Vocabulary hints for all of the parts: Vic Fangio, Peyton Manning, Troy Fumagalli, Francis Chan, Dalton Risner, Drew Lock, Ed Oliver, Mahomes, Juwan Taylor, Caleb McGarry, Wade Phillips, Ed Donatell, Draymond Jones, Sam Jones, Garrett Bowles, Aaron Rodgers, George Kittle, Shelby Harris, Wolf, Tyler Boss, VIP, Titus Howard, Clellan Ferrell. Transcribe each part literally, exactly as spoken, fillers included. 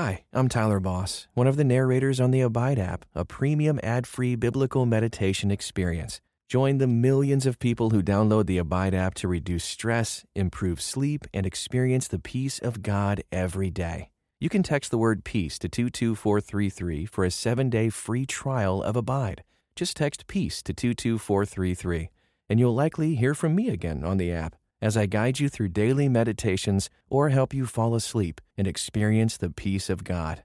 Hi, I'm Tyler Boss, one of the narrators on the Abide app, a premium ad-free biblical meditation experience. Join the millions of people who download the Abide app to reduce stress, improve sleep, and experience the peace of God every day. You can text the word PEACE to two two four three three for a seven-day free trial of Abide. Just text PEACE to two two four three three, and you'll likely hear from me again on the app as I guide you through daily meditations or help you fall asleep and experience the peace of God.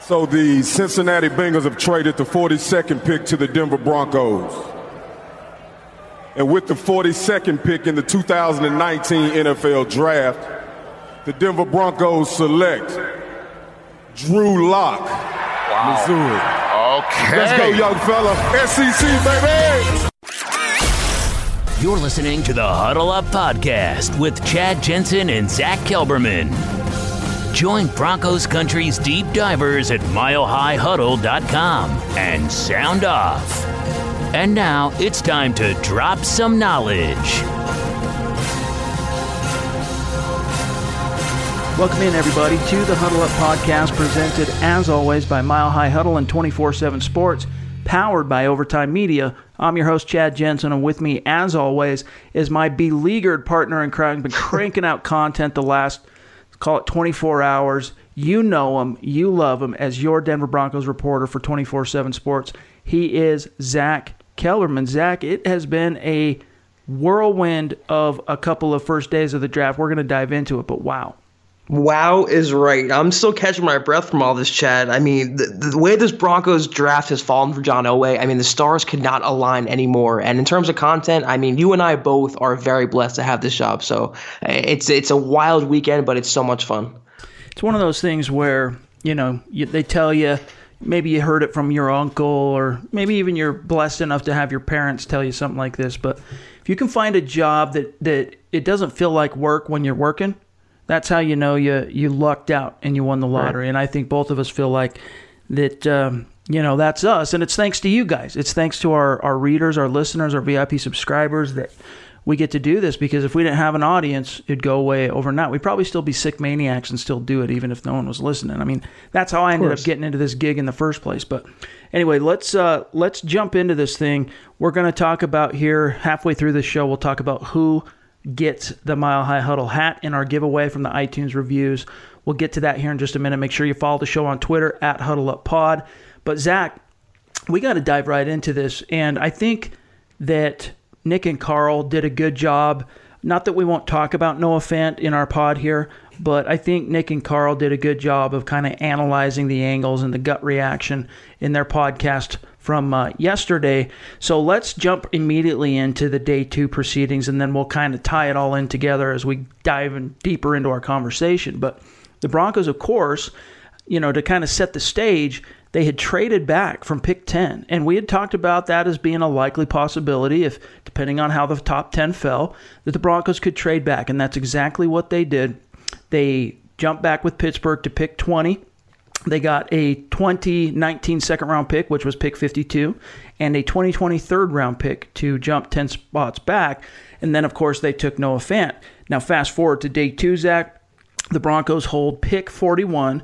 So the Cincinnati Bengals have traded the forty-second pick to the Denver Broncos. And with the forty-second pick in the two thousand nineteen N F L Draft, the Denver Broncos select Drew Lock, wow. Missouri. Okay. Let's go, young fella. S E C, baby! You're listening to the Huddle Up Podcast with Chad Jensen and Zach Kelberman. Join Broncos Country's deep divers at mile high huddle dot com and sound off. And now it's time to drop some knowledge. Welcome in, everybody, to the Huddle Up Podcast, presented as always by Mile High Huddle and twenty-four seven Sports, powered by Overtime Media. I'm your host, Chad Jensen, and with me, as always, is my beleaguered partner in crime. Been cranking out content the last, call it twenty-four hours. You know him. You love him as your Denver Broncos reporter for twenty-four seven Sports. He is Zach Kelberman. Zach, it has been a whirlwind of a couple of first days of the draft. We're going to dive into it, but wow. Wow is right. I'm still catching my breath from all this, Chad. I mean, the, the way this Broncos draft has fallen for John Elway, I mean, the stars could not align anymore. And in terms of content, I mean, you and I both are very blessed to have this job. So it's it's a wild weekend, but it's so much fun. It's one of those things where, you know, you, they tell you, maybe you heard it from your uncle, or maybe even you're blessed enough to have your parents tell you something like this. But if you can find a job that, that it doesn't feel like work when you're working, that's how you know you you lucked out and you won the lottery. Right. And I think both of us feel like that, um, you know, that's us. And it's thanks to you guys. It's thanks to our, our readers, our listeners, our V I P subscribers that we get to do this, because if we didn't have an audience, it'd go away overnight. We'd probably still be sick maniacs and still do it, even if no one was listening. I mean, that's how I ended up getting into this gig in the first place. But anyway, let's uh, let's jump into this thing. We're going to talk about here, halfway through this show, we'll talk about who gets the Mile High Huddle hat in our giveaway from the iTunes reviews. We'll get to that here in just a minute. Make sure you follow the show on Twitter at Huddle Up Pod. But Zach, we got to dive right into this. And I think that Nick and Carl did a good job. Not that we won't talk about Noah Fant in our pod here, but I think Nick and Carl did a good job of kind of analyzing the angles and the gut reaction in their podcast from uh, yesterday. So let's jump immediately into the day two proceedings, and then we'll kind of tie it all in together as we dive in deeper into our conversation. But the Broncos, of course, you know, to kind of set the stage, they had traded back from pick ten. And we had talked about that as being a likely possibility, if depending on how the top ten fell, that the Broncos could trade back. And that's exactly what they did. They jumped back with Pittsburgh to pick twenty. They got a twenty nineteen second-round pick, which was pick fifty-two, and a twenty twenty third-round pick to jump ten spots back. And then, of course, they took Noah Fant. Now, fast forward to day two, Zach. The Broncos hold pick forty-one,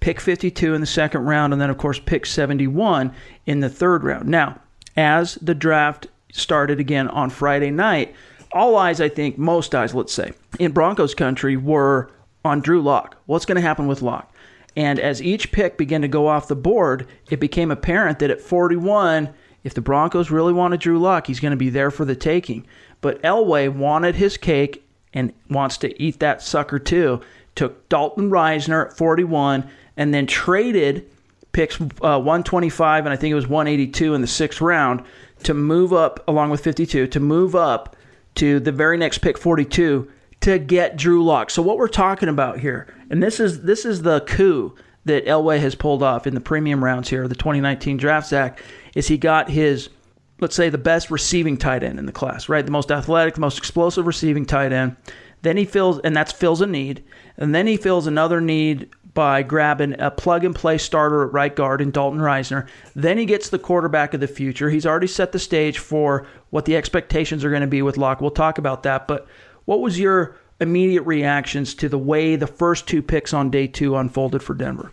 pick fifty-two in the second round, and then, of course, pick seventy-one in the third round. Now, as the draft started again on Friday night, all eyes, I think, most eyes, let's say, in Broncos country were on Drew Lock. What's going to happen with Lock? And as each pick began to go off the board, it became apparent that at forty-one, if the Broncos really wanted Drew Lock, he's going to be there for the taking. But Elway wanted his cake and wants to eat that sucker too. Took Dalton Risner at forty-one and then traded picks uh, one twenty-five and I think it was one eighty-two in the sixth round to move up, along with fifty-two, to move up to the very next pick, forty-two, to get Drew Lock. So what we're talking about here, and this is this is the coup that Elway has pulled off in the premium rounds here, the twenty nineteen draft, Zach, is he got his, let's say, the best receiving tight end in the class, right? The most athletic, the most explosive receiving tight end. Then he fills, and that fills a need. And then he fills another need by grabbing a plug-and-play starter at right guard in Dalton Risner. Then he gets the quarterback of the future. He's already set the stage for what the expectations are going to be with Lock. We'll talk about that. But what was your immediate reactions to the way the first two picks on day two unfolded for Denver?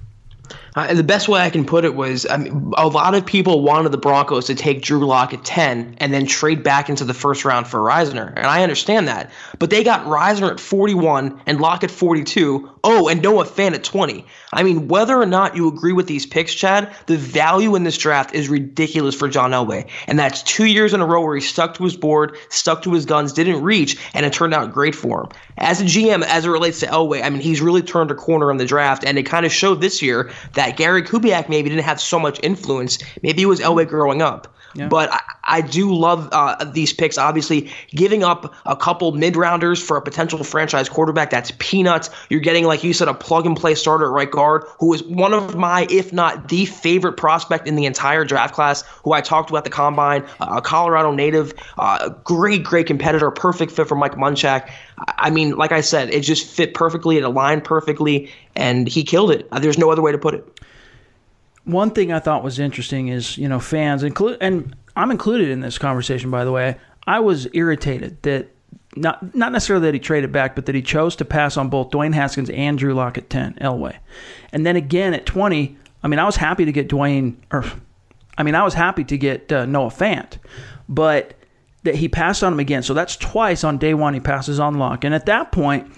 Uh, the best way I can put it was I mean, a lot of people wanted the Broncos to take Drew Lock at ten and then trade back into the first round for Risner, and I understand that. But they got Risner at forty-one and Lock at forty-two. Oh, and Noah Fant at twenty. I mean, whether or not you agree with these picks, Chad, the value in this draft is ridiculous for John Elway. And that's two years in a row where he stuck to his board, stuck to his guns, didn't reach, and it turned out great for him. As a G M, as it relates to Elway, I mean, he's really turned a corner in the draft, and it kind of showed this year that Gary Kubiak maybe didn't have so much influence. Maybe it was Elway growing up. Yeah. But I, I do love uh, these picks. Obviously, giving up a couple mid-rounders for a potential franchise quarterback, that's peanuts. You're getting, like you said, a plug-and-play starter at right guard, who is one of my, if not the favorite prospect in the entire draft class, who I talked to at the Combine, a Colorado native, uh, great, great competitor, perfect fit for Mike Munchak. I mean, like I said, it just fit perfectly. It aligned perfectly, and he killed it. There's no other way to put it. One thing I thought was interesting is, you know, fans, include, and I'm included in this conversation, by the way, I was irritated that, not not necessarily that he traded back, but that he chose to pass on both Dwayne Haskins and Drew Lock at ten, Elway. And then again at twenty, I mean, I was happy to get Dwayne, or I mean, I was happy to get uh, Noah Fant, but that he passed on him again. So that's twice on day one he passes on Lock. And at that point,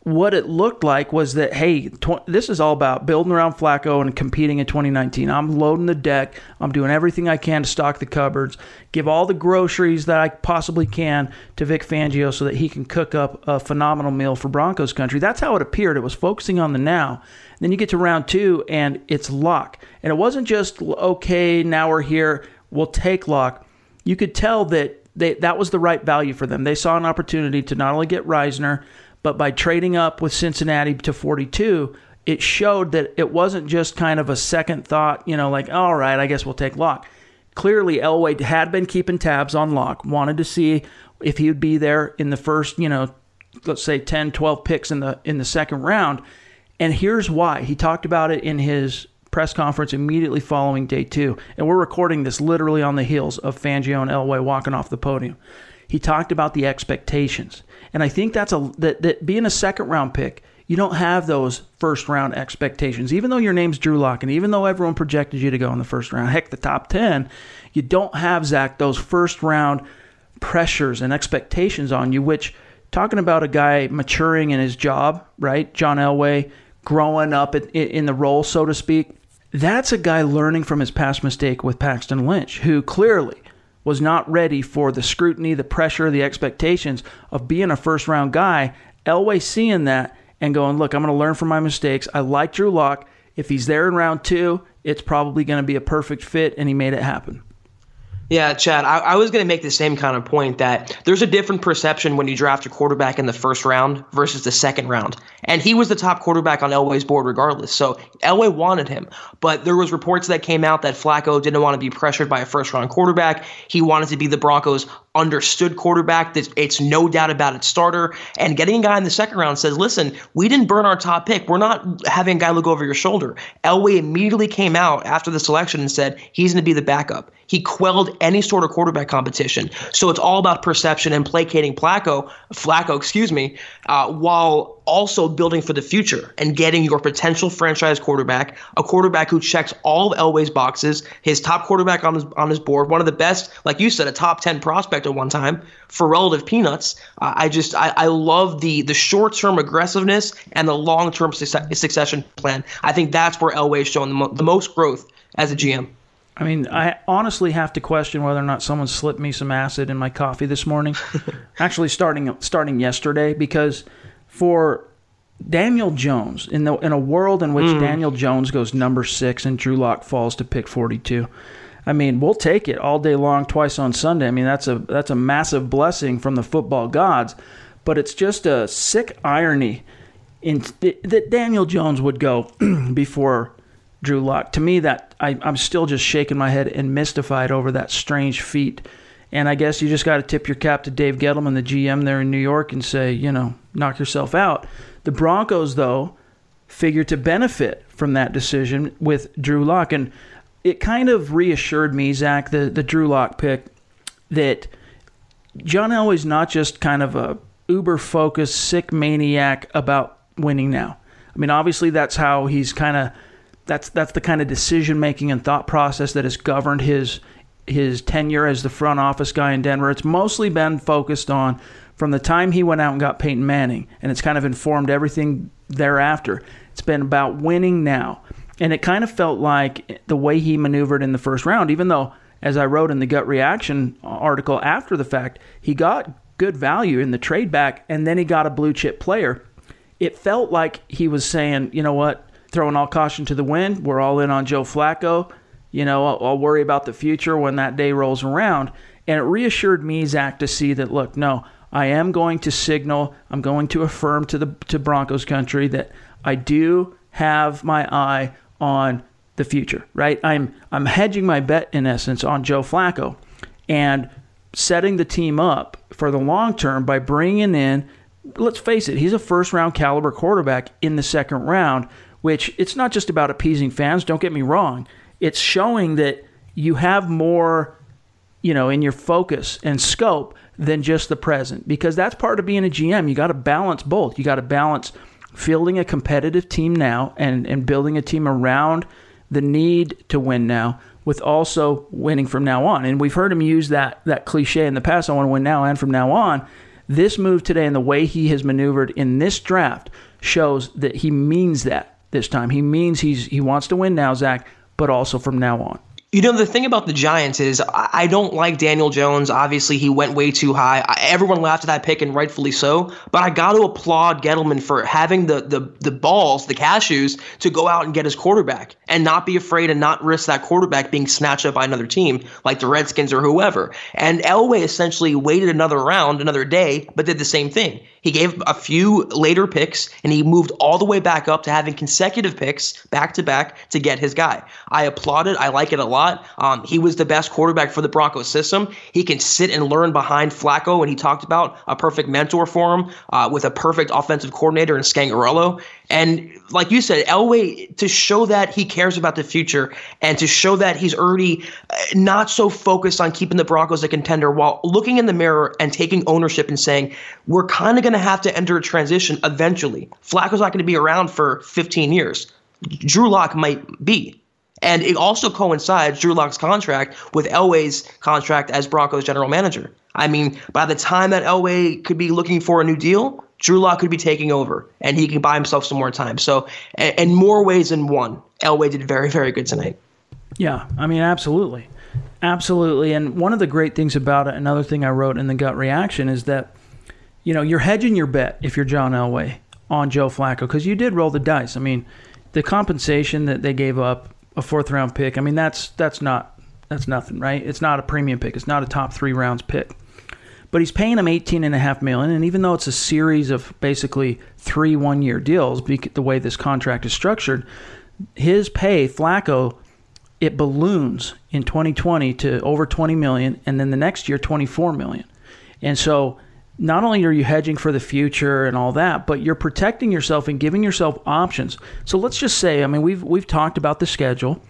what it looked like was that, hey, tw- this is all about building around Flacco and competing in twenty nineteen. I'm loading the deck. I'm doing everything I can to stock the cupboards, give all the groceries that I possibly can to Vic Fangio so that he can cook up a phenomenal meal for Broncos country. That's how it appeared. It was focusing on the now. Then you get to round two, and it's Lock. And it wasn't just, okay, now we're here, we'll take Lock. You could tell that they, that was the right value for them. They saw an opportunity to not only get Risner, but by trading up with Cincinnati to forty-two, it showed that it wasn't just kind of a second thought, you know, like, all right, I guess we'll take Lock. Clearly, Elway had been keeping tabs on Lock, wanted to see if he would be there in the first, you know, let's say ten, twelve picks in the in the second round. And here's why. He talked about it in his press conference immediately following day two. And we're recording this literally on the heels of Fangio and Elway walking off the podium. He talked about the expectations. And I think that's a that, that being a second-round pick, you don't have those first-round expectations. Even though your name's Drew Lock, and even though everyone projected you to go in the first round, heck, the top ten, you don't have, Zach, those first-round pressures and expectations on you, which, talking about a guy maturing in his job, right, John Elway, growing up in, in the role, so to speak, that's a guy learning from his past mistake with Paxton Lynch, who clearly was not ready for the scrutiny, the pressure, the expectations of being a first-round guy. Elway seeing that and going, look, I'm going to learn from my mistakes. I like Drew Lock. If he's there in round two, it's probably going to be a perfect fit, and he made it happen. Yeah, Chad, I, I was going to make the same kind of point that there's a different perception when you draft a quarterback in the first round versus the second round. And he was the top quarterback on Elway's board regardless. So Elway wanted him. But there was reports that came out that Flacco didn't want to be pressured by a first-round quarterback. He wanted to be the Broncos' understood quarterback. That it's no doubt about its starter. And getting a guy in the second round says, listen, we didn't burn our top pick. We're not having a guy look over your shoulder. Elway immediately came out after the selection and said he's going to be the backup. He quelled any sort of quarterback competition. So it's all about perception and placating Flacco, Flacco, excuse me, uh, while also building for the future and getting your potential franchise quarterback, a quarterback who checks all of Elway's boxes, his top quarterback on his on his board, one of the best, like you said, a top ten prospect at one time for relative peanuts. Uh, I just I, I love the the short-term aggressiveness and the long-term success, succession plan. I think that's where Elway's shown the, mo- the most growth as a G M. I mean, I honestly have to question whether or not someone slipped me some acid in my coffee this morning. Actually, starting starting yesterday, because for Daniel Jones, in the in a world in which mm. Daniel Jones goes number six and Drew Lock falls to pick forty-two, I mean, we'll take it all day long, twice on Sunday. I mean, that's a that's a massive blessing from the football gods, but it's just a sick irony in th- that Daniel Jones would go before Drew Lock. To me, that I, I'm still just shaking my head and mystified over that strange feat. And I guess you just got to tip your cap to Dave Gettleman, the G M there in New York, and say, you know, knock yourself out. The Broncos, though, figure to benefit from that decision with Drew Lock. And it kind of reassured me, Zach, the, the Drew Lock pick, that John Elway's not just kind of a uber-focused, sick maniac about winning now. I mean, obviously that's how he's kind of that's that's the kind of decision-making and thought process that has governed his his tenure as the front office guy in Denver. It's mostly been focused on from the time he went out and got Peyton Manning, and it's kind of informed everything thereafter. It's been about winning now. And it kind of felt like the way he maneuvered in the first round, even though, as I wrote in the Gut Reaction article after the fact, he got good value in the trade back, and then he got a blue-chip player. It felt like he was saying, you know what, throwing all caution to the wind, we're all in on Joe Flacco, you know, I'll, I'll worry about the future when that day rolls around. And it reassured me, Zach, to see that, look, no, I am going to signal, I'm going to affirm to the to Broncos country that I do have my eye on the future, right? I'm I'm hedging my bet, in essence, on Joe Flacco and setting the team up for the long term by bringing in, let's face it, he's a first-round caliber quarterback in the second round, which it's not just about appeasing fans, don't get me wrong. It's showing that you have more, you know, in your focus and scope than just the present, because that's part of being a G M. You got to balance both. You got to balance fielding a competitive team now and, and building a team around the need to win now with also winning from now on. And we've heard him use that that cliche in the past, I want to win now and from now on. This move today and the way he has maneuvered in this draft shows that he means that this time. He means he's he wants to win now, Zach, but also from now on. You know, the thing about the Giants is I don't like Daniel Jones. Obviously, he went way too high. I, everyone laughed at that pick, and rightfully so. But I got to applaud Gettleman for having the, the the balls, the cashews, to go out and get his quarterback and not be afraid and not risk that quarterback being snatched up by another team like the Redskins or whoever. And Elway essentially waited another round, another day, but did the same thing. He gave a few later picks, and he moved all the way back up to having consecutive picks back-to-back to get his guy. I applaud it. I like it a lot. Um, he was the best quarterback for the Broncos system. He can sit and learn behind Flacco, and he talked about a perfect mentor for him uh, with a perfect offensive coordinator in Scangarello. And like you said, Elway, to show that he cares about the future and to show that he's already not so focused on keeping the Broncos a contender while looking in the mirror and taking ownership and saying, we're kind of going to have to enter a transition eventually. Flacco's not going to be around for fifteen years. Drew Lock might be. And it also coincides, Drew Lock's contract, with Elway's contract as Broncos general manager. I mean, by the time that Elway could be looking for a new deal, Drew Lock could be taking over, and he can buy himself some more time. So, in more ways than one, Elway did very, very good tonight. Yeah, I mean, absolutely. Absolutely. And one of the great things about it, another thing I wrote in the Gut Reaction, is that, you know, you're hedging your bet, if you're John Elway, on Joe Flacco, because you did roll the dice. I mean, the compensation that they gave up, a fourth-round pick, I mean, that's that's not that's nothing, right? It's not a premium pick. It's not a top three rounds pick. But he's paying him eighteen point five million dollars, and even though it's a series of basically three one-year deals, the way this contract is structured, his pay, Flacco, it balloons in twenty twenty to over twenty million dollars, and then the next year, twenty-four million dollars. And so not only are you hedging for the future and all that, but you're protecting yourself and giving yourself options. So let's just say, I mean, we've we've talked about the schedule.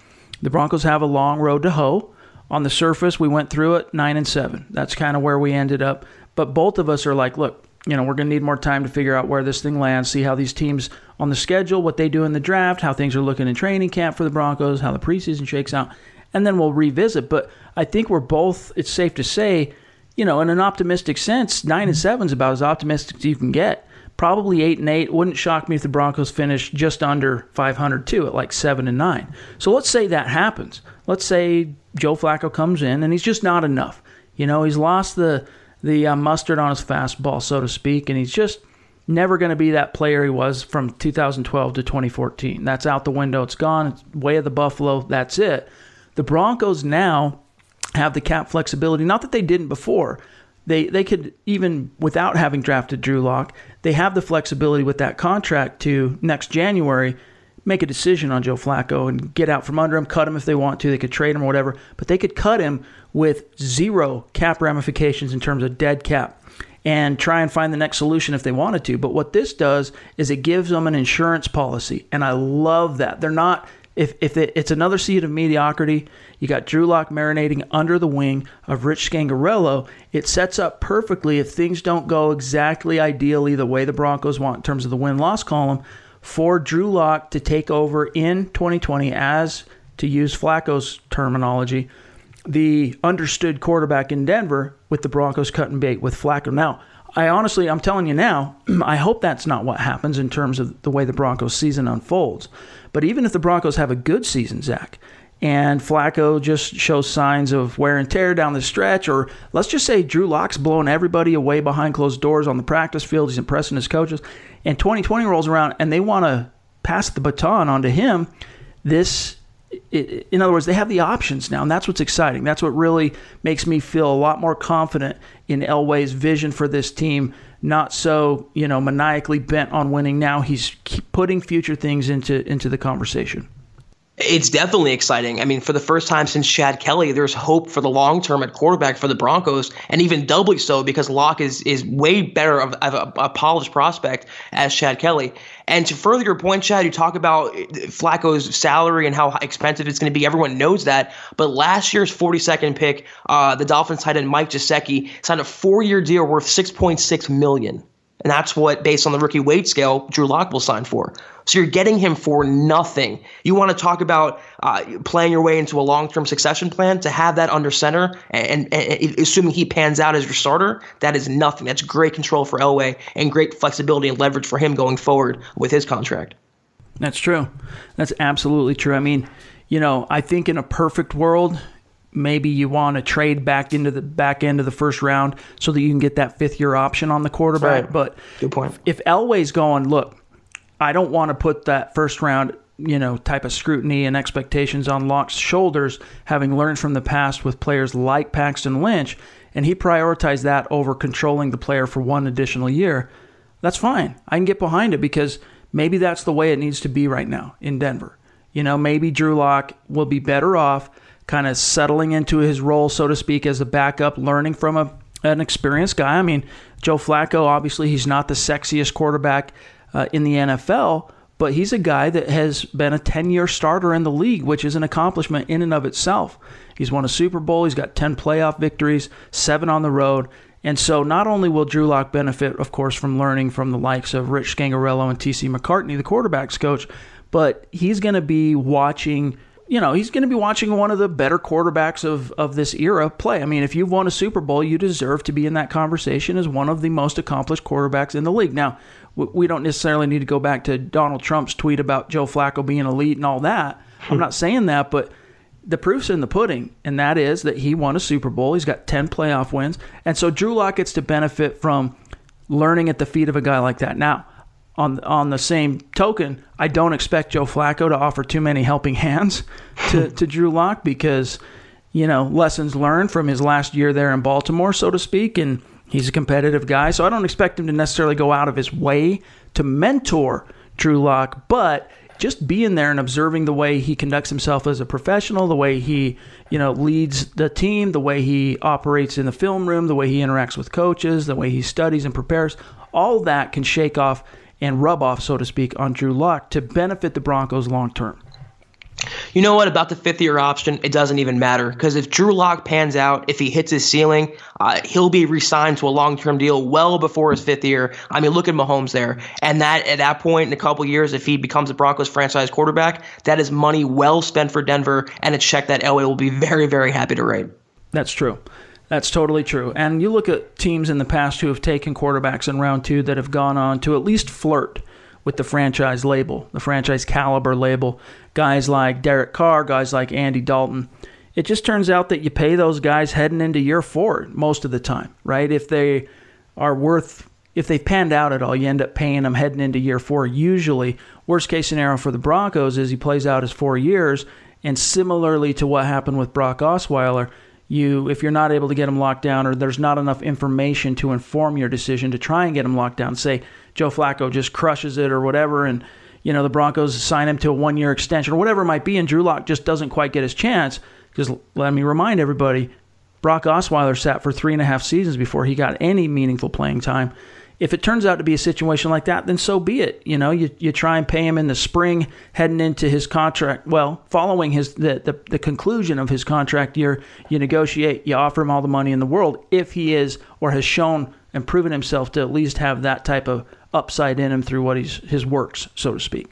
The Broncos have a long road to hoe. On the surface, we went through it nine and seven. That's kind of where we ended up. But both of us are like, look, you know, we're going to need more time to figure out where this thing lands, see how these teams on the schedule, what they do in the draft, how things are looking in training camp for the Broncos, how the preseason shakes out, and then we'll revisit. But I think we're both, it's safe to say, you know, in an optimistic sense, nine and seven is about as optimistic as you can get. Probably eight and eight. Wouldn't shock me if the Broncos finish just under five hundred too, at like seven and nine. So let's say that happens. Let's say Joe Flacco comes in and he's just not enough. You know, he's lost the the uh, mustard on his fastball, so to speak, and he's just never going to be that player he was from two thousand twelve to twenty fourteen. That's out the window. It's gone. It's way of the buffalo. That's it. The Broncos now have the cap flexibility. Not that they didn't before, They they could, even without having drafted Drew Lock, they have the flexibility with that contract to next January make a decision on Joe Flacco and get out from under him, cut him if they want to. They could trade him or whatever, but they could cut him with zero cap ramifications in terms of dead cap and try and find the next solution if they wanted to. But what this does is it gives them an insurance policy, and I love that. They're not... If if it, it's another seed of mediocrity, you got Drew Lock marinating under the wing of Rich Scangarello. It sets up perfectly if things don't go exactly ideally the way the Broncos want in terms of the win-loss column for Drew Lock to take over in twenty twenty as, to use Flacco's terminology, the understood quarterback in Denver with the Broncos cutting bait with Flacco. Now, I honestly, I'm telling you now, I hope that's not what happens in terms of the way the Broncos season unfolds. But even if the Broncos have a good season, Zach, and Flacco just shows signs of wear and tear down the stretch, or let's just say Drew Lock's blowing everybody away behind closed doors on the practice field, he's impressing his coaches, and twenty twenty rolls around and they want to pass the baton onto him, this, in other words, they have the options now, and that's what's exciting. That's what really makes me feel a lot more confident in Elway's vision for this team, not so, you know, maniacally bent on winning. Now he's putting future things into into the conversation. It's definitely exciting. I mean, for the first time since Chad Kelly, there's hope for the long term at quarterback for the Broncos, and even doubly so because Locke is is way better of, of a, a polished prospect as Chad Kelly. And to further your point, Chad, you talk about Flacco's salary and how expensive it's going to be. Everyone knows that. But last year's forty-second pick, uh, the Dolphins tight end Mike Gesicki signed a four-year deal worth six point six million dollars. And that's what, based on the rookie wage scale, Drew Lock will sign for. So you're getting him for nothing. You want to talk about uh, playing your way into a long-term succession plan, to have that under center, and, and, and assuming he pans out as your starter, that is nothing. That's great control for Elway and great flexibility and leverage for him going forward with his contract. That's true. That's absolutely true. I mean, you know, I think in a perfect world, maybe you want to trade back into the back end of the first round so that you can get that fifth-year option on the quarterback. Right. But good point. If, if Elway's going, look, I don't want to put that first-round, you know, type of scrutiny and expectations on Locke's shoulders, having learned from the past with players like Paxton Lynch, and he prioritized that over controlling the player for one additional year, that's fine. I can get behind it because maybe that's the way it needs to be right now in Denver. You know, maybe Drew Lock will be better off kind of settling into his role, so to speak, as a backup, learning from a, an experienced guy. I mean, Joe Flacco, obviously, he's not the sexiest quarterback uh, in the N F L, but he's a guy that has been a ten-year starter in the league, which is an accomplishment in and of itself. He's won a Super Bowl. He's got ten playoff victories, seven on the road. And so not only will Drew Lock benefit, of course, from learning from the likes of Rich Scangarello and T C McCartney, the quarterback's coach, but he's going to be watching – you know, he's going to be watching one of the better quarterbacks of, of this era play. I mean, if you've won a Super Bowl, you deserve to be in that conversation as one of the most accomplished quarterbacks in the league. Now, we don't necessarily need to go back to Donald Trump's tweet about Joe Flacco being elite and all that. I'm not saying that, but the proof's in the pudding, and that is that he won a Super Bowl. He's got ten playoff wins. And so Drew Lock gets to benefit from learning at the feet of a guy like that. Now, On on the same token, I don't expect Joe Flacco to offer too many helping hands to, to Drew Lock because, you know, lessons learned from his last year there in Baltimore, so to speak, and he's a competitive guy. So I don't expect him to necessarily go out of his way to mentor Drew Lock, but just being there and observing the way he conducts himself as a professional, the way he, you know, leads the team, the way he operates in the film room, the way he interacts with coaches, the way he studies and prepares, all that can shake off and rub off, so to speak, on Drew Lock to benefit the Broncos long term. You know what? About the fifth-year option, it doesn't even matter because if Drew Lock pans out, if he hits his ceiling, uh, he'll be re-signed to a long-term deal well before his fifth year. I mean, look at Mahomes there. And that at that point in a couple years, if he becomes a Broncos franchise quarterback, that is money well spent for Denver and a check that Elway will be very, very happy to write. That's true. That's totally true. And you look at teams in the past who have taken quarterbacks in round two that have gone on to at least flirt with the franchise label, the franchise caliber label, guys like Derek Carr, guys like Andy Dalton. It just turns out that you pay those guys heading into year four most of the time, right? If they are worth, if they panned out at all, you end up paying them heading into year four usually. Worst case scenario for the Broncos is he plays out his four years, and similarly to what happened with Brock Osweiler, you, if you're not able to get them locked down or there's not enough information to inform your decision to try and get them locked down, say Joe Flacco just crushes it or whatever, and you know the Broncos sign him to a one-year extension or whatever it might be, and Drew Lock just doesn't quite get his chance, because let me remind everybody, Brock Osweiler sat for three and a half seasons before he got any meaningful playing time. If it turns out to be a situation like that, then so be it. You know, you, you try and pay him in the spring heading into his contract. Well, following his the, the, the conclusion of his contract year, you negotiate, you offer him all the money in the world if he is or has shown and proven himself to at least have that type of upside in him through what he's his works, so to speak.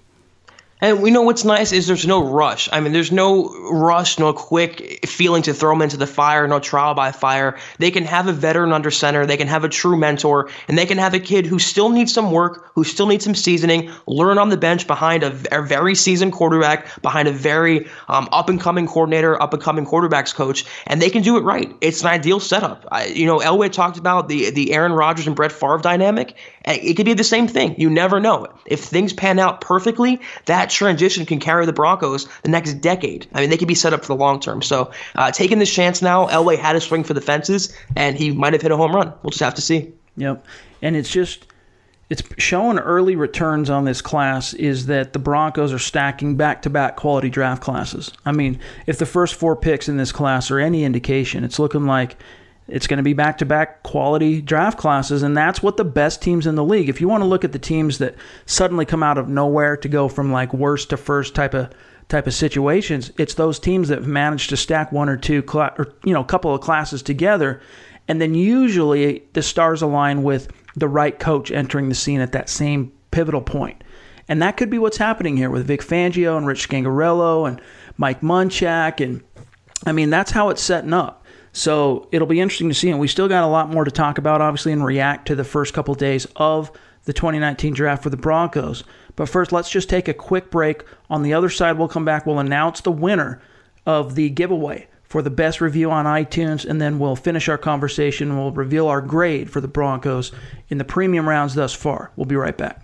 And we know what's nice is there's no rush. I mean, there's no rush, no quick feeling to throw them into the fire, no trial by fire. They can have a veteran under center. They can have a true mentor. And they can have a kid who still needs some work, who still needs some seasoning, learn on the bench behind a, a very seasoned quarterback, behind a very um, up-and-coming coordinator, up-and-coming quarterbacks coach. And they can do it right. It's an ideal setup. I, you know, Elway talked about the, the Aaron Rodgers and Brett Favre dynamic. It could be the same thing. You never know. If things pan out perfectly, that transition can carry the Broncos the next decade. I mean, they could be set up for the long term. So uh, taking this chance now, Elway had a swing for the fences, and he might have hit a home run. We'll just have to see. Yep. And it's just it's showing early returns on this class is that the Broncos are stacking back-to-back quality draft classes. I mean, if the first four picks in this class are any indication, it's looking like it's going to be back-to-back quality draft classes, and that's what the best teams in the league. If you want to look at the teams that suddenly come out of nowhere to go from like worst to first type of type of situations, it's those teams that have managed to stack one or two cl- or you know, couple of classes together, and then usually the stars align with the right coach entering the scene at that same pivotal point. And that could be what's happening here with Vic Fangio and Rich Scangarello and Mike Munchak, and I mean that's how it's setting up. So it'll be interesting to see, and we still got a lot more to talk about, obviously, and react to the first couple of days of the twenty nineteen draft for the Broncos. But first, let's just take a quick break. On the other side, we'll come back. We'll announce the winner of the giveaway for the best review on iTunes, and then we'll finish our conversation, and we'll reveal our grade for the Broncos in the premium rounds thus far. We'll be right back.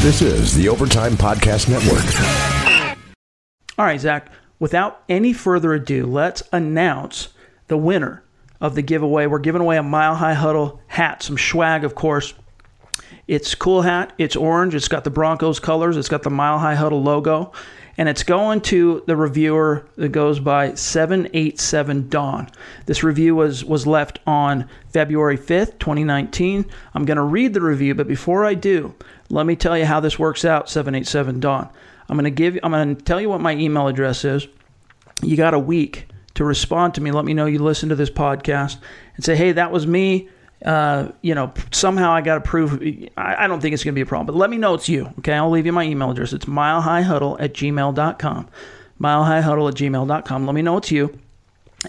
This is the Overtime Podcast Network. All right, Zach, without any further ado, let's announce the winner of the giveaway. We're giving away a Mile High Huddle hat, some swag, of course. It's a cool hat. It's orange. It's got the Broncos colors. It's got the Mile High Huddle logo. And it's going to the reviewer that goes by seven eighty-seven Dawn. This review was, was left on February fifth, twenty nineteen. I'm going to read the review, but before I do, let me tell you how this works out, seven eighty-seven Dawn. I'm going to give. I'm going to tell you what my email address is. You got a week to respond to me. Let me know you listen to this podcast and say, hey, that was me. Uh, you know, somehow I got to prove, I, I don't think it's going to be a problem, but let me know it's you. Okay. I'll leave you my email address. It's milehighhuddle at gmail dot com. milehighhuddle at gmail dot com. Let me know it's you.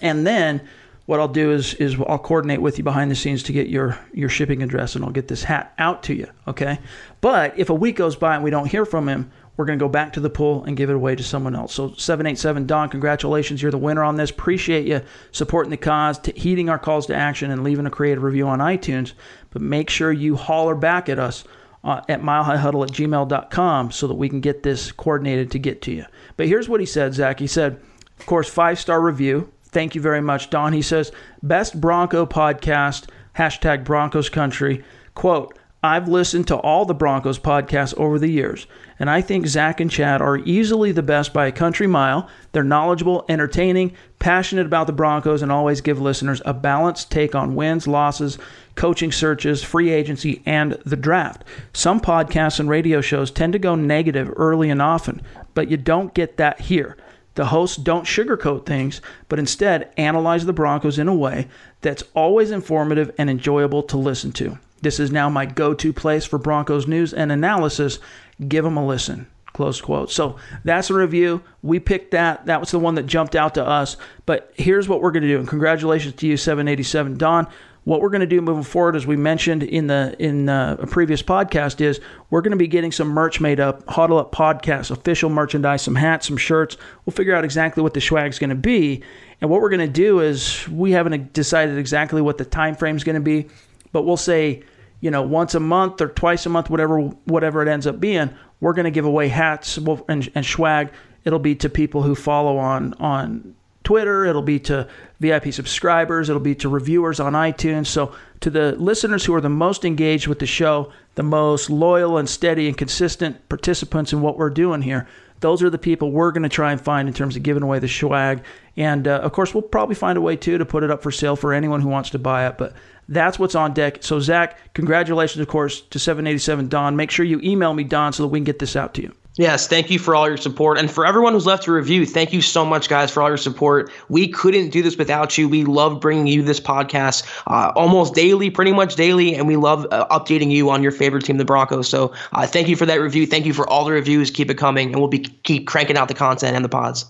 And then what I'll do is, is I'll coordinate with you behind the scenes to get your, your shipping address, and I'll get this hat out to you. Okay. But if a week goes by and we don't hear from him, we're going to go back to the pool and give it away to someone else. So seven eighty-seven Don, congratulations. You're the winner on this. Appreciate you supporting the cause, t- heeding our calls to action, and leaving a creative review on iTunes. But make sure you holler back at us uh, at milehighhuddle at gmail dot com so that we can get this coordinated to get to you. But here's what he said, Zach. He said, of course, five-star review. Thank you very much, Don. He says, best Bronco podcast, hashtag Broncos Country. Quote, I've listened to all the Broncos podcasts over the years, and I think Zach and Chad are easily the best by a country mile. They're knowledgeable, entertaining, passionate about the Broncos, and always give listeners a balanced take on wins, losses, coaching searches, free agency, and the draft. Some podcasts and radio shows tend to go negative early and often, but you don't get that here. The hosts don't sugarcoat things, but instead analyze the Broncos in a way that's always informative and enjoyable to listen to. This is now my go-to place for Broncos news and analysis. Give them a listen. Close quote. So that's a review. We picked that. That was the one that jumped out to us. But here's what we're going to do. And congratulations to you, seven eighty-seven Don. What we're going to do moving forward, as we mentioned in the in uh, a previous podcast, is we're going to be getting some merch made up, Huddle Up Podcast, official merchandise, some hats, some shirts. We'll figure out exactly what the swag's going to be. And what we're going to do is, we haven't decided exactly what the time frame's going to be, but we'll say, you know, once a month or twice a month, whatever whatever it ends up being, we're going to give away hats and, and swag. It'll be to people who follow on on Twitter. It'll be to V I P subscribers. It'll be to reviewers on iTunes. So to the listeners who are the most engaged with the show, the most loyal and steady and consistent participants in what we're doing here, those are the people we're going to try and find in terms of giving away the swag. And, uh, of course, we'll probably find a way, too, to put it up for sale for anyone who wants to buy it. But that's what's on deck. So, Zach, congratulations, of course, to seven eighty-seven Don. Make sure you email me, Don, so that we can get this out to you. Yes, thank you for all your support. And for everyone who's left a review, thank you so much, guys, for all your support. We couldn't do this without you. We love bringing you this podcast uh, almost daily, pretty much daily, and we love uh, updating you on your favorite team, the Broncos. So uh, thank you for that review. Thank you for all the reviews. Keep it coming, and we'll be keep cranking out the content and the pods.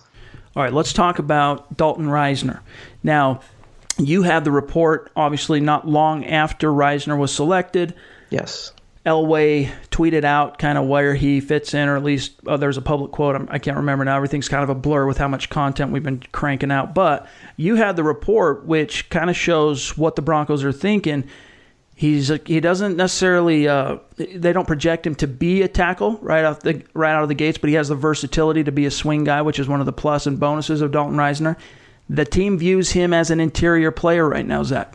All right, let's talk about Dalton Risner. Now, you had the report, obviously, not long after Risner was selected. Yes. Elway tweeted out kind of where he fits in, or at least oh, there's a public quote. I can't remember now. Everything's kind of a blur with how much content we've been cranking out. But you had the report, which kind of shows what the Broncos are thinking. He's he doesn't necessarily uh, they don't project him to be a tackle right off the right out of the gates, but he has the versatility to be a swing guy, which is one of the plus and bonuses of Dalton Risner. The team views him as an interior player right now, Zach.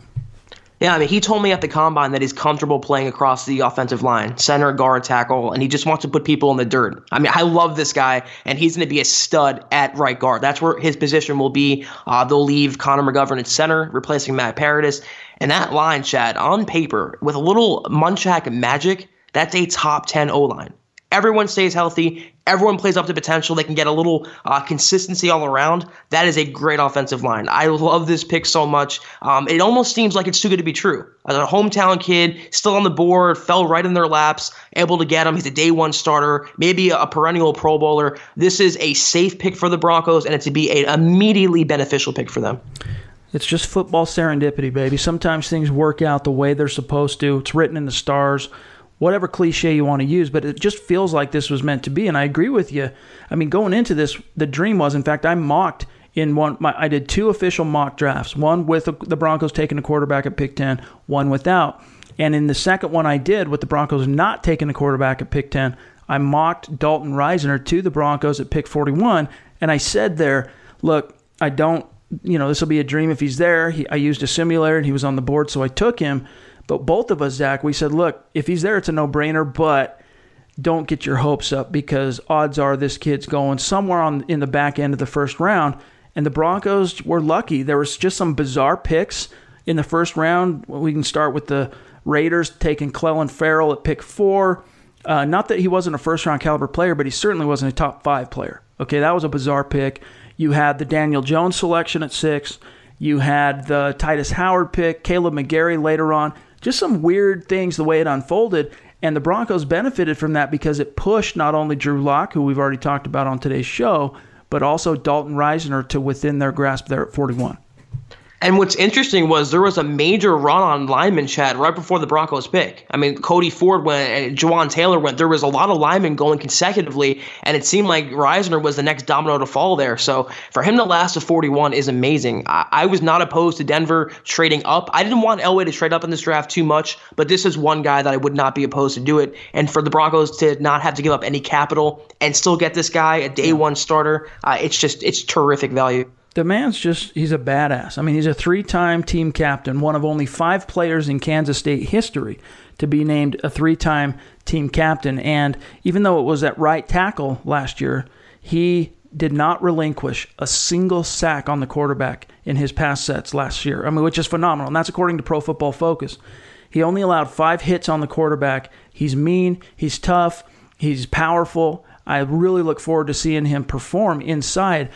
Yeah, I mean, he told me at the Combine that he's comfortable playing across the offensive line, center, guard, tackle, and he just wants to put people in the dirt. I mean, I love this guy, and he's going to be a stud at right guard. That's where his position will be. Uh, they'll leave Connor McGovern at center, replacing Matt Paradis. And that line, Chad, on paper, with a little Munchak magic, that's a top ten O-line. Everyone stays healthy. Everyone plays up to potential. They can get a little uh, consistency all around. That is a great offensive line. I love this pick so much. Um, it almost seems like it's too good to be true. As a hometown kid, still on the board, fell right in their laps, able to get him. He's a day one starter, maybe a perennial Pro Bowler. This is a safe pick for the Broncos, and it's to be an immediately beneficial pick for them. It's just football serendipity, baby. Sometimes things work out the way they're supposed to. It's written in the stars. Whatever cliche you want to use, but it just feels like this was meant to be, and I agree with you. I mean, going into this, the dream was, in fact, I mocked in one, my, I did two official mock drafts, one with the Broncos taking a quarterback at pick ten, one without. And in the second one I did, with the Broncos not taking a quarterback at pick ten, I mocked Dalton Risner to the Broncos at pick forty-one, and I said there, look, I don't, you know, this will be a dream if he's there. He, I used a simulator, and he was on the board, so I took him. But both of us, Zach, we said, look, if he's there, it's a no-brainer, but don't get your hopes up because odds are this kid's going somewhere on in the back end of the first round. And the Broncos were lucky. There was just some bizarre picks in the first round. We can start with the Raiders taking Clellan Ferrell at pick four. Uh, not that he wasn't a first-round caliber player, but he certainly wasn't a top-five player. Okay, that was a bizarre pick. You had the Daniel Jones selection at six. You had the Titus Howard pick, Caleb McGarry later on. Just some weird things the way it unfolded, and the Broncos benefited from that because it pushed not only Drew Lock, who we've already talked about on today's show, but also Dalton Risner to within their grasp there at forty-one. And what's interesting was there was a major run on lineman, Chad, right before the Broncos pick. I mean, Cody Ford went and Juwan Taylor went. There was a lot of linemen going consecutively, and it seemed like Risner was the next domino to fall there. So for him to last to forty-one is amazing. I, I was not opposed to Denver trading up. I didn't want Elway to trade up in this draft too much, but this is one guy that I would not be opposed to do it. And for the Broncos to not have to give up any capital and still get this guy, a day one starter, uh, it's just it's terrific value. The man's just, he's a badass. I mean, he's a three-time team captain, one of only five players in Kansas State history to be named a three-time team captain. And even though it was at right tackle last year, he did not relinquish a single sack on the quarterback in his pass sets last year, I mean, which is phenomenal. And that's according to Pro Football Focus. He only allowed five hits on the quarterback. He's mean, he's tough, he's powerful. I really look forward to seeing him perform inside.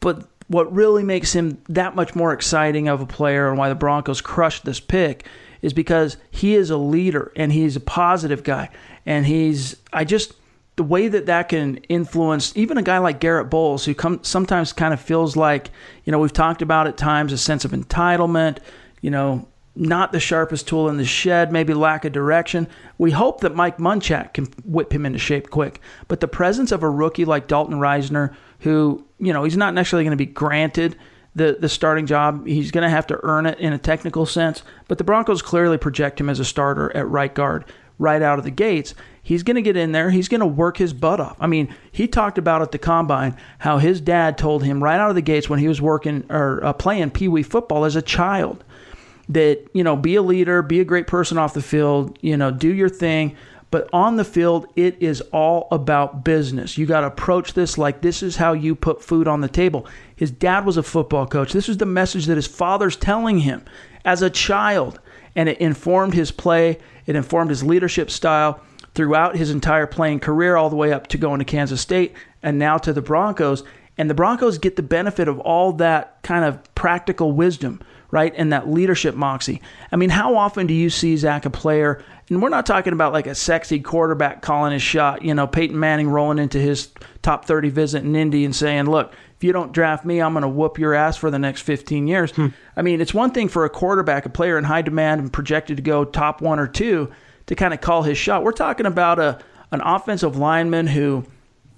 But what really makes him that much more exciting of a player and why the Broncos crushed this pick is because he is a leader and he's a positive guy. And he's, I just, the way that that can influence even a guy like Garrett Bowles, who come, sometimes kind of feels like, you know, we've talked about at times a sense of entitlement, you know, not the sharpest tool in the shed, maybe lack of direction. We hope that Mike Munchak can whip him into shape quick. But the presence of a rookie like Dalton Risner, who, you know, he's not necessarily going to be granted the, the starting job. He's going to have to earn it in a technical sense. But the Broncos clearly project him as a starter at right guard. right out of the gates. He's going to get in there. He's going to work his butt off. I mean, he talked about at the Combine how his dad told him right out of the gates when he was working or uh, playing Pee Wee football as a child that, you know, be a leader, be a great person off the field, you know, do your thing. But on the field, it is all about business. You got to approach this like this is how you put food on the table. His dad was a football coach. This is the message that his father's telling him as a child. And it informed his play. It informed his leadership style throughout his entire playing career, all the way up to going to Kansas State and now to the Broncos. And the Broncos get the benefit of all that kind of practical wisdom, right? And that leadership moxie. I mean, how often do you see, Zach, a player, and we're not talking about like a sexy quarterback calling his shot, you know, Peyton Manning rolling into his top thirty visit in Indy and saying, look, if you don't draft me, I'm going to whoop your ass for the next fifteen years. Hmm. I mean, it's one thing for a quarterback, a player in high demand and projected to go top one or two, to kind of call his shot. We're talking about a an offensive lineman who,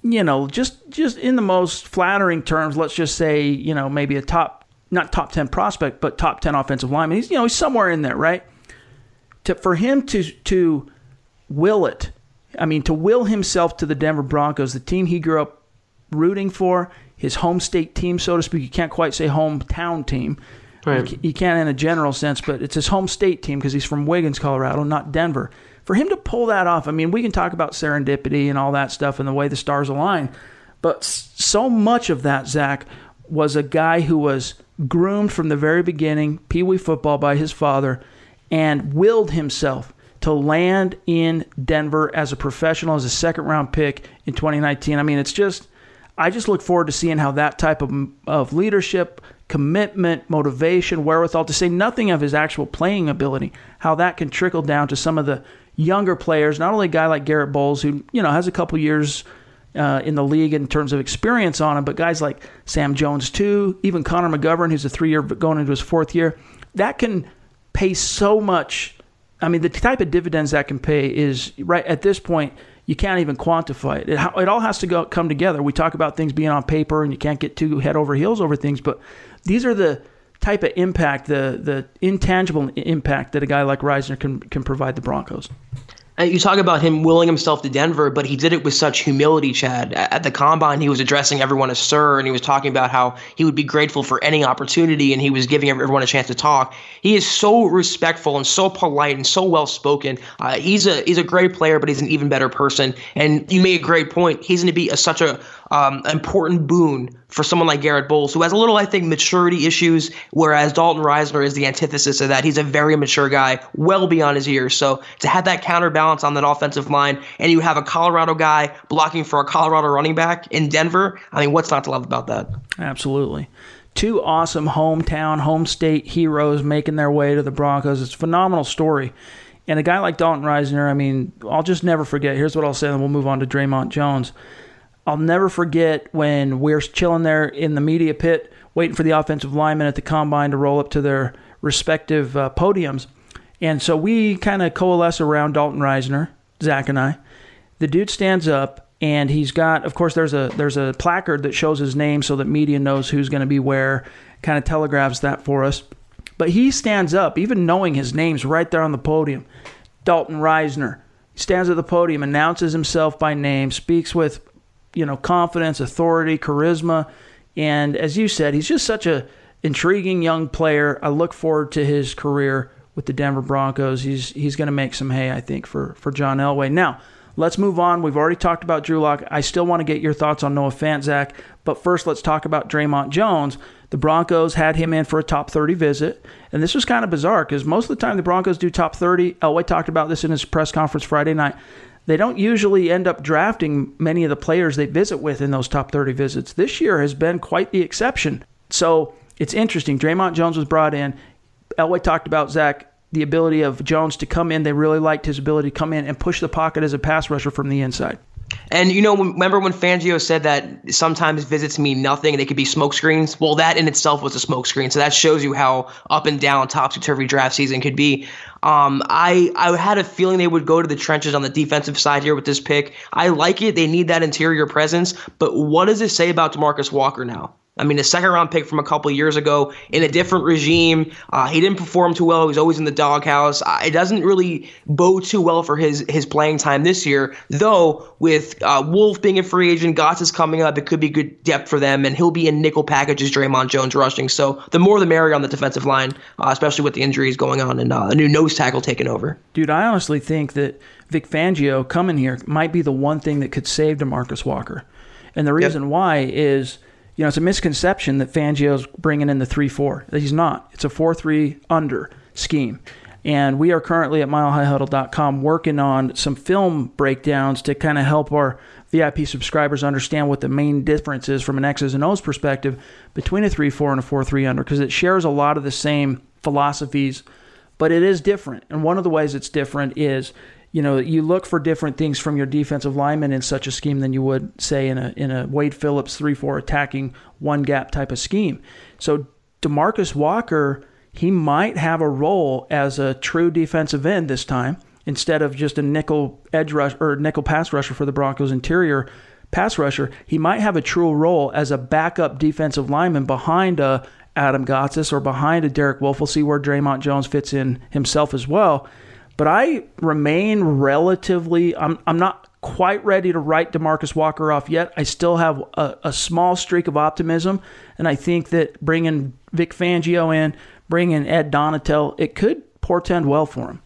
you know, just just in the most flattering terms, let's just say, you know, maybe a top, not top ten prospect, but top ten offensive lineman. He's, you know, he's somewhere in there, right? To, for him to to will it, I mean, to will himself to the Denver Broncos, the team he grew up rooting for, his home state team, so to speak. You can't quite say hometown team. Right. You can in a general sense, but it's his home state team because he's from Wiggins, Colorado, not Denver. For him to pull that off, I mean, we can talk about serendipity and all that stuff and the way the stars align, but so much of that, Zach, was a guy who was groomed from the very beginning, Pee Wee football by his father, and willed himself to land in Denver as a professional, as a second-round pick in twenty nineteen. I mean, it's just – I just look forward to seeing how that type of of leadership – commitment, motivation, wherewithal, to say nothing of his actual playing ability, how that can trickle down to some of the younger players, not only a guy like Garrett Bowles, who, you know, has a couple years uh, in the league in terms of experience on him, but guys like Sam Jones too, even Connor McGovern, who's a three-year but going into his fourth year, that can pay so much. I mean, the type of dividends that can pay is, right at this point, you can't even quantify it. It, it all has to go, come together. We talk about things being on paper and you can't get too head over heels over things, but these are the type of impact, the the intangible impact that a guy like Risner can can provide the Broncos. You talk about him willing himself to Denver, but he did it with such humility, Chad. At the Combine, he was addressing everyone as sir, and he was talking about how he would be grateful for any opportunity, and he was giving everyone a chance to talk. He is so respectful and so polite and so well-spoken. Uh, he's a he's a great player, but he's an even better person. And you made a great point. He's going to be a, such a um, important boon for someone like Garrett Bowles, who has a little, I think, maturity issues, whereas Dalton Risner is the antithesis of that. He's a very mature guy, well beyond his years. So to have that counterbalance on that offensive line, and you have a Colorado guy blocking for a Colorado running back in Denver, I mean, what's not to love about that? Absolutely. Two awesome hometown, home state heroes making their way to the Broncos. It's a phenomenal story. And a guy like Dalton Risner, I mean, I'll just never forget. Here's what I'll say, and we'll move on to Draymond Jones. I'll never forget when we're chilling there in the media pit waiting for the offensive linemen at the Combine to roll up to their respective uh, podiums. And so we kind of coalesce around Dalton Risner, Zach and I. The dude stands up, and he's got, of course, there's a there's a placard that shows his name so that media knows who's going to be where, kind of telegraphs that for us. But he stands up, even knowing his name's right there on the podium, Dalton Risner. He stands at the podium, announces himself by name, speaks with, you know, confidence, authority, charisma. And as you said, he's just such a intriguing young player. I look forward to his career with the Denver Broncos. He's he's going to make some hay, I think, for, for John Elway. Now, let's move on. We've already talked about Drew Lock. I still want to get your thoughts on Noah Fant, Zach. But first, let's talk about Draymond Jones. The Broncos had him in for a top thirty visit. And this was kind of bizarre because most of the time the Broncos do top thirty. Elway talked about this in his press conference Friday night. They don't usually end up drafting many of the players they visit with in those top thirty visits. This year has been quite the exception. So it's interesting. Draymond Jones was brought in. Elway talked about, Zach, the ability of Jones to come in. They really liked his ability to come in and push the pocket as a pass rusher from the inside. And, you know, remember when Fangio said that sometimes visits mean nothing and they could be smokescreens? Well, that in itself was a smokescreen. So that shows you how up and down topsy-turvy draft season could be. Um, I, I had a feeling they would go to the trenches on the defensive side here with this pick. I like it. They need that interior presence. But what does it say about DeMarcus Walker now? I mean, a second-round pick from a couple years ago in a different regime. Uh, he didn't perform too well. He was always in the doghouse. Uh, it doesn't really bode too well for his his playing time this year, though with uh, Wolf being a free agent, Gotts is coming up. It could be good depth for them, and he'll be in nickel packages, Draymond Jones rushing. So the more the merrier on the defensive line, uh, especially with the injuries going on and uh, a new nose tackle taking over. Dude, I honestly think that Vic Fangio coming here might be the one thing that could save DeMarcus Walker. And the reason yep. why is, you know, it's a misconception that Fangio's bringing in the three four. He's not. It's a four three under scheme. And we are currently at mile high huddle dot com working on some film breakdowns to kind of help our V I P subscribers understand what the main difference is from an X's and O's perspective between a three four and a four three under, because it shares a lot of the same philosophies, but it is different. And one of the ways it's different is, you know, you look for different things from your defensive lineman in such a scheme than you would, say, in a in a Wade Phillips three four attacking one-gap type of scheme. So DeMarcus Walker, he might have a role as a true defensive end this time instead of just a nickel edge rush or nickel pass rusher for the Broncos interior pass rusher. He might have a true role as a backup defensive lineman behind a Adam Gotsis or behind a Derek Wolf. We'll see where Draymond Jones fits in himself as well. But I remain relatively, I'm I'm not quite ready to write DeMarcus Walker off yet. I still have a, a small streak of optimism, and I think that bringing Vic Fangio in, bringing Ed Donatell, it could portend well for him.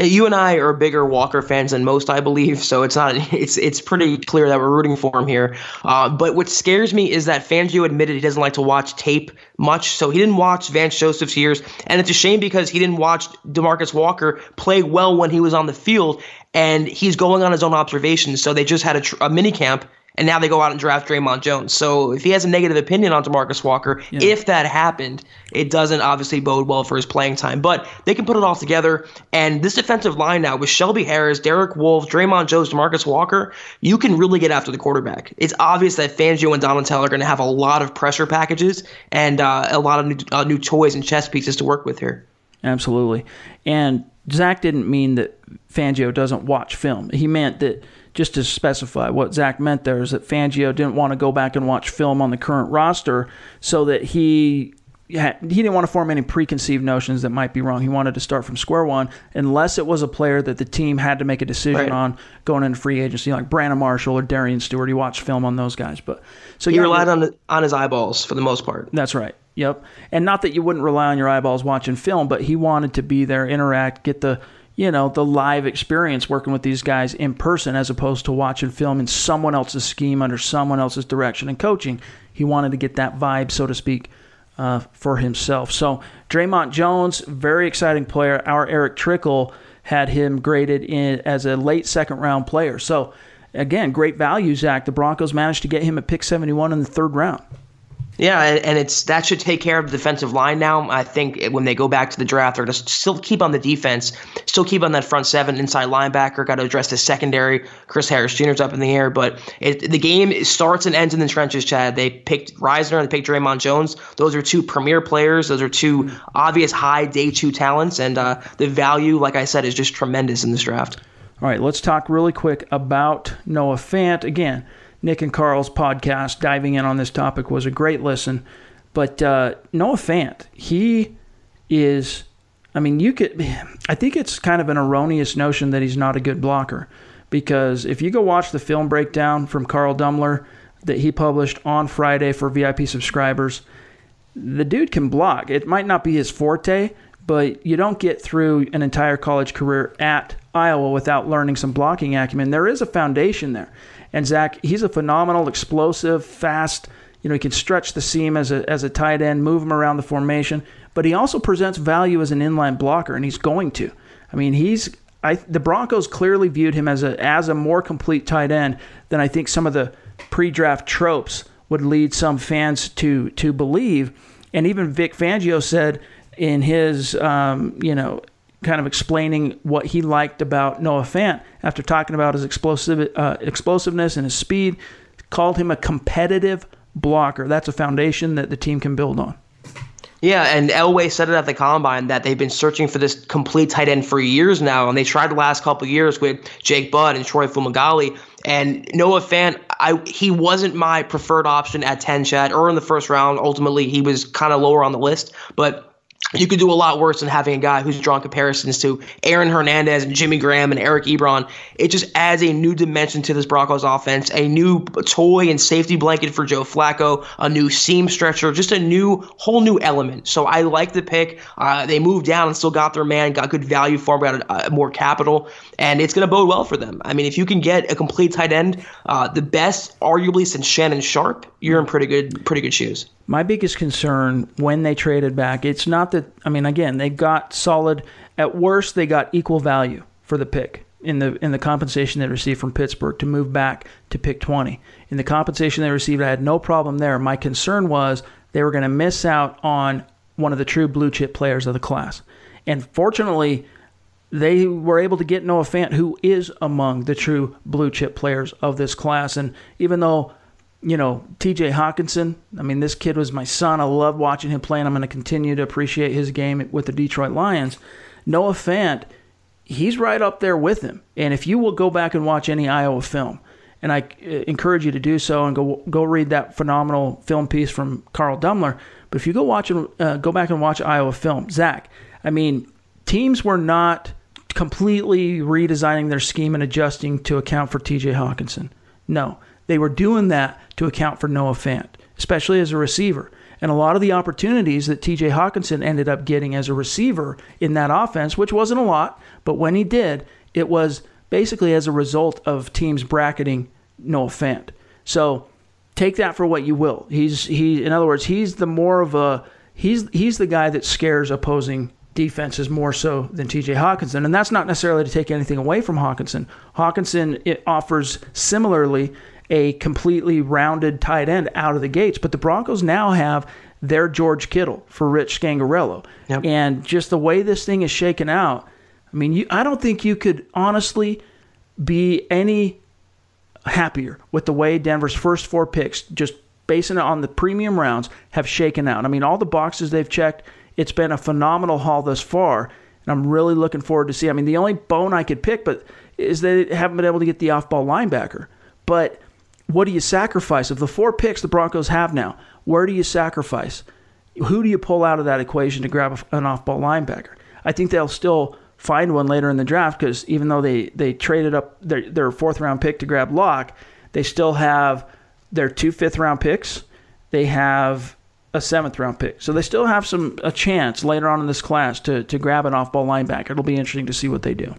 You and I are bigger Walker fans than most, I believe, so it's not it's it's pretty clear that we're rooting for him here. Uh, but what scares me is that Fangio admitted he doesn't like to watch tape much, so he didn't watch Vance Joseph's years, and it's a shame because he didn't watch DeMarcus Walker play well when he was on the field, and he's going on his own observations, so they just had a, tr- a minicamp. And now they go out and draft Draymond Jones. So if he has a negative opinion on DeMarcus Walker, yeah. if that happened, it doesn't obviously bode well for his playing time. But they can put it all together. And this defensive line now with Shelby Harris, Derek Wolfe, Draymond Jones, DeMarcus Walker, you can really get after the quarterback. It's obvious that Fangio and Donatell are going to have a lot of pressure packages and uh, a lot of new, uh, new toys and chess pieces to work with here. Absolutely. And Zach didn't mean that Fangio doesn't watch film. He meant that, just to specify, what Zach meant there is that Fangio didn't want to go back and watch film on the current roster so that he had, he didn't want to form any preconceived notions that might be wrong. He wanted to start from square one unless it was a player that the team had to make a decision right. on going into free agency, like Brandon Marshall or Darian Stewart. He watched film on those guys. But so He yeah, relied on, the, on his eyeballs for the most part. That's right. Yep. And not that you wouldn't rely on your eyeballs watching film, but he wanted to be there, interact, get the – you know, the live experience working with these guys in person as opposed to watching film in someone else's scheme under someone else's direction and coaching. He wanted to get that vibe, so to speak, uh, for himself. So Draymond Jones, very exciting player. Our Eric Trickle had him graded in as a late second-round player. So, again, great value, Zach. The Broncos managed to get him at pick seventy-one in the third round. Yeah, and it's that should take care of the defensive line now. I think when they go back to the draft, they're going to still keep on the defense, still keep on that front seven, inside linebacker, got to address the secondary. Chris Harris Junior's up in the air, but it, the game starts and ends in the trenches, Chad. They picked Risner and they picked Draymond Jones. Those are two premier players. Those are two obvious high day two talents, and uh, the value, like I said, is just tremendous in this draft. All right, let's talk really quick about Noah Fant. Again, Nick and Carl's podcast, diving in on this topic, was a great listen. But uh, Noah Fant, he is, I mean, you could, I think it's kind of an erroneous notion that he's not a good blocker. Because if you go watch the film breakdown from Carl Dummler that he published on Friday for V I P subscribers, the dude can block. It might not be his forte, but you don't get through an entire college career at Iowa without learning some blocking acumen. There is a foundation there. And Zach, he's a phenomenal, explosive, fast, you know, he can stretch the seam as a as a tight end, move him around the formation, but he also presents value as an inline blocker, and he's going to. I mean, he's I the Broncos clearly viewed him as a as a more complete tight end than I think some of the pre-draft tropes would lead some fans to to believe. And even Vic Fangio said in his um, you know, kind of explaining what he liked about Noah Fant after talking about his explosive uh, explosiveness and his speed, called him a competitive blocker. That's a foundation that the team can build on. Yeah, and Elway said it at the Combine that they've been searching for this complete tight end for years now, and they tried the last couple of years with Jake Budd and Troy Fumagalli. And Noah Fant, I he wasn't my preferred option at ten, Chad, or in the first round. Ultimately, he was kind of lower on the list, but you could do a lot worse than having a guy who's drawn comparisons to Aaron Hernandez and Jimmy Graham and Eric Ebron. It just adds a new dimension to this Broncos offense, a new toy and safety blanket for Joe Flacco, a new seam stretcher, just a new, whole new element. So I like the pick. Uh, they moved down and still got their man, got good value for him, got a, uh, more capital, and it's going to bode well for them. I mean, if you can get a complete tight end, uh, the best arguably since Shannon Sharpe, you're in pretty good, pretty good shoes. My biggest concern when they traded back, it's not that, I mean, again, they got solid. At worst, they got equal value for the pick in the in the compensation they received from Pittsburgh to move back to pick twenty. In the compensation they received, I had no problem there. My concern was they were going to miss out on one of the true blue chip players of the class. And fortunately, they were able to get Noah Fant, who is among the true blue chip players of this class. And even though, you know, T J Hawkinson, I mean, this kid was my son. I love watching him play, and I'm going to continue to appreciate his game with the Detroit Lions. Noah Fant, he's right up there with him. And if you will go back and watch any Iowa film, and I encourage you to do so and go go read that phenomenal film piece from Carl Dummler, but if you go watch and uh, go back and watch Iowa film, Zach, I mean, teams were not completely redesigning their scheme and adjusting to account for T J Hawkinson. No. They were doing that to account for Noah Fant, especially as a receiver. And a lot of the opportunities that T J Hawkinson ended up getting as a receiver in that offense, which wasn't a lot, but when he did, it was basically as a result of teams bracketing Noah Fant. So take that for what you will. He's he in other words, he's the more of a he's he's the guy that scares opposing defenses more so than T J Hawkinson. And that's not necessarily to take anything away from Hawkinson. Hawkinson it offers similarly a completely rounded tight end out of the gates. But the Broncos now have their George Kittle for Rich Scangarello. Yep. And just the way this thing is shaken out, I mean, you, I don't think you could honestly be any happier with the way Denver's first four picks, just basing it on the premium rounds, have shaken out. I mean, all the boxes they've checked, it's been a phenomenal haul thus far. And I'm really looking forward to see. I mean, the only bone I could pick but is they haven't been able to get the off-ball linebacker. But what do you sacrifice? Of the four picks the Broncos have now, where do you sacrifice? Who do you pull out of that equation to grab an off-ball linebacker? I think they'll still find one later in the draft because even though they, they traded up their, their fourth-round pick to grab Lock, they still have their two fifth-round picks. They have a seventh-round pick. So they still have some a chance later on in this class to to grab an off-ball linebacker. It'll be interesting to see what they do.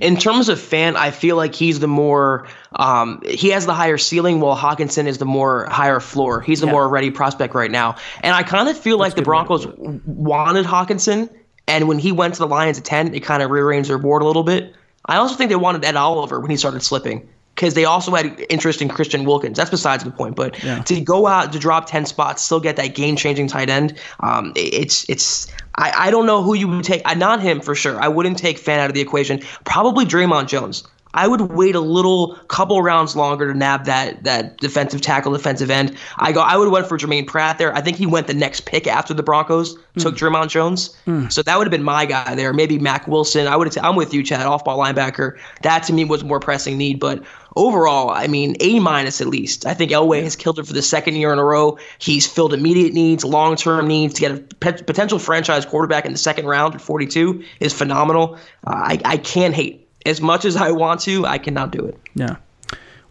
In terms of Fant, I feel like he's the more um, he has the higher ceiling, while Hawkinson is the more higher floor. He's the yeah. more ready prospect right now, and I kind of feel That's like the Broncos wanted Hawkinson, and when he went to the Lions at ten, it kind of rearranged their board a little bit. I also think they wanted Ed Oliver when he started slipping, because they also had interest in Christian Wilkins. That's besides the point. But yeah. to go out to drop ten spots, still get that game-changing tight end, um, it's it's. I, I don't know who you would take. I, not him for sure. I wouldn't take Fant out of the equation. Probably Draymond Jones. I would wait a little couple rounds longer to nab that that defensive tackle, defensive end. I go. I would have went for Jermaine Pratt there. I think he went the next pick after the Broncos mm. took Draymond Jones. Mm. So that would have been my guy there. Maybe Mack Wilson. I would. T- I'm with you, Chad. Off-ball linebacker. That to me was more pressing need, but. Overall, I mean, A-minus at least. I think Elway has killed it for the second year in a row. He's filled immediate needs, long-term needs. To get a pe- potential franchise quarterback in the second round at forty-two is phenomenal. Uh, I, I can't hate. As much as I want to, I cannot do it. Yeah.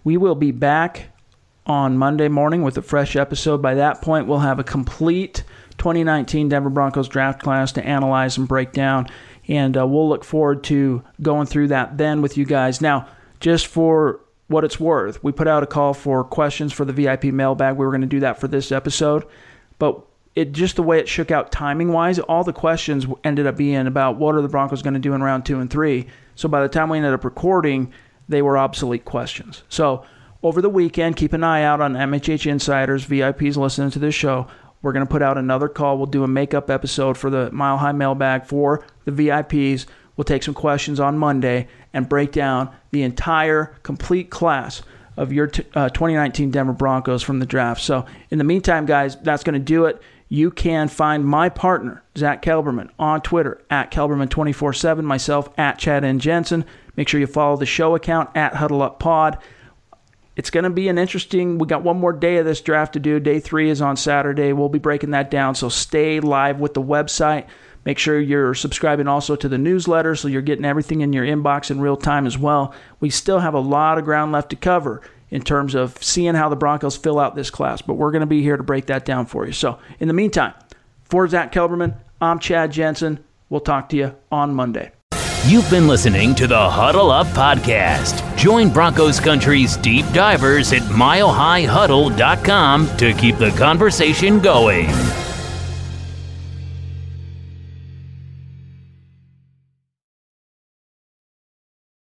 We will be back on Monday morning with a fresh episode. By that point, we'll have a complete twenty nineteen Denver Broncos draft class to analyze and break down, and uh, we'll look forward to going through that then with you guys. Now, just for what it's worth, we put out a call for questions for the V I P mailbag. We were going to do that for this episode, but it just the way it shook out timing-wise, all the questions ended up being about what are the Broncos going to do in round two and three. So by the time we ended up recording, they were obsolete questions. So over the weekend, keep an eye out on M H H Insiders, V I Ps listening to this show. We're going to put out another call. We'll do a makeup episode for the Mile High mailbag for the V I Ps. We'll take some questions on Monday and break down the entire complete class of your t- uh, twenty nineteen Denver Broncos from the draft. So in the meantime, guys, that's going to do it. You can find my partner, Zach Kelberman, on Twitter, at Kelberman two forty-seven, myself, at Chad N. Jensen. Make sure you follow the show account, at Huddle Up Pod. it's going to be an interesting, we got one more day of this draft to do. Day three is on Saturday. We'll be breaking that down. So stay live with the website. Make sure you're subscribing also to the newsletter so you're getting everything in your inbox in real time as well. We still have a lot of ground left to cover in terms of seeing how the Broncos fill out this class, but we're going to be here to break that down for you. So in the meantime, for Zach Kelberman, I'm Chad Jensen. We'll talk to you on Monday. You've been listening to the Huddle Up Podcast. Join Broncos Country's deep divers at mile high huddle dot com to keep the conversation going.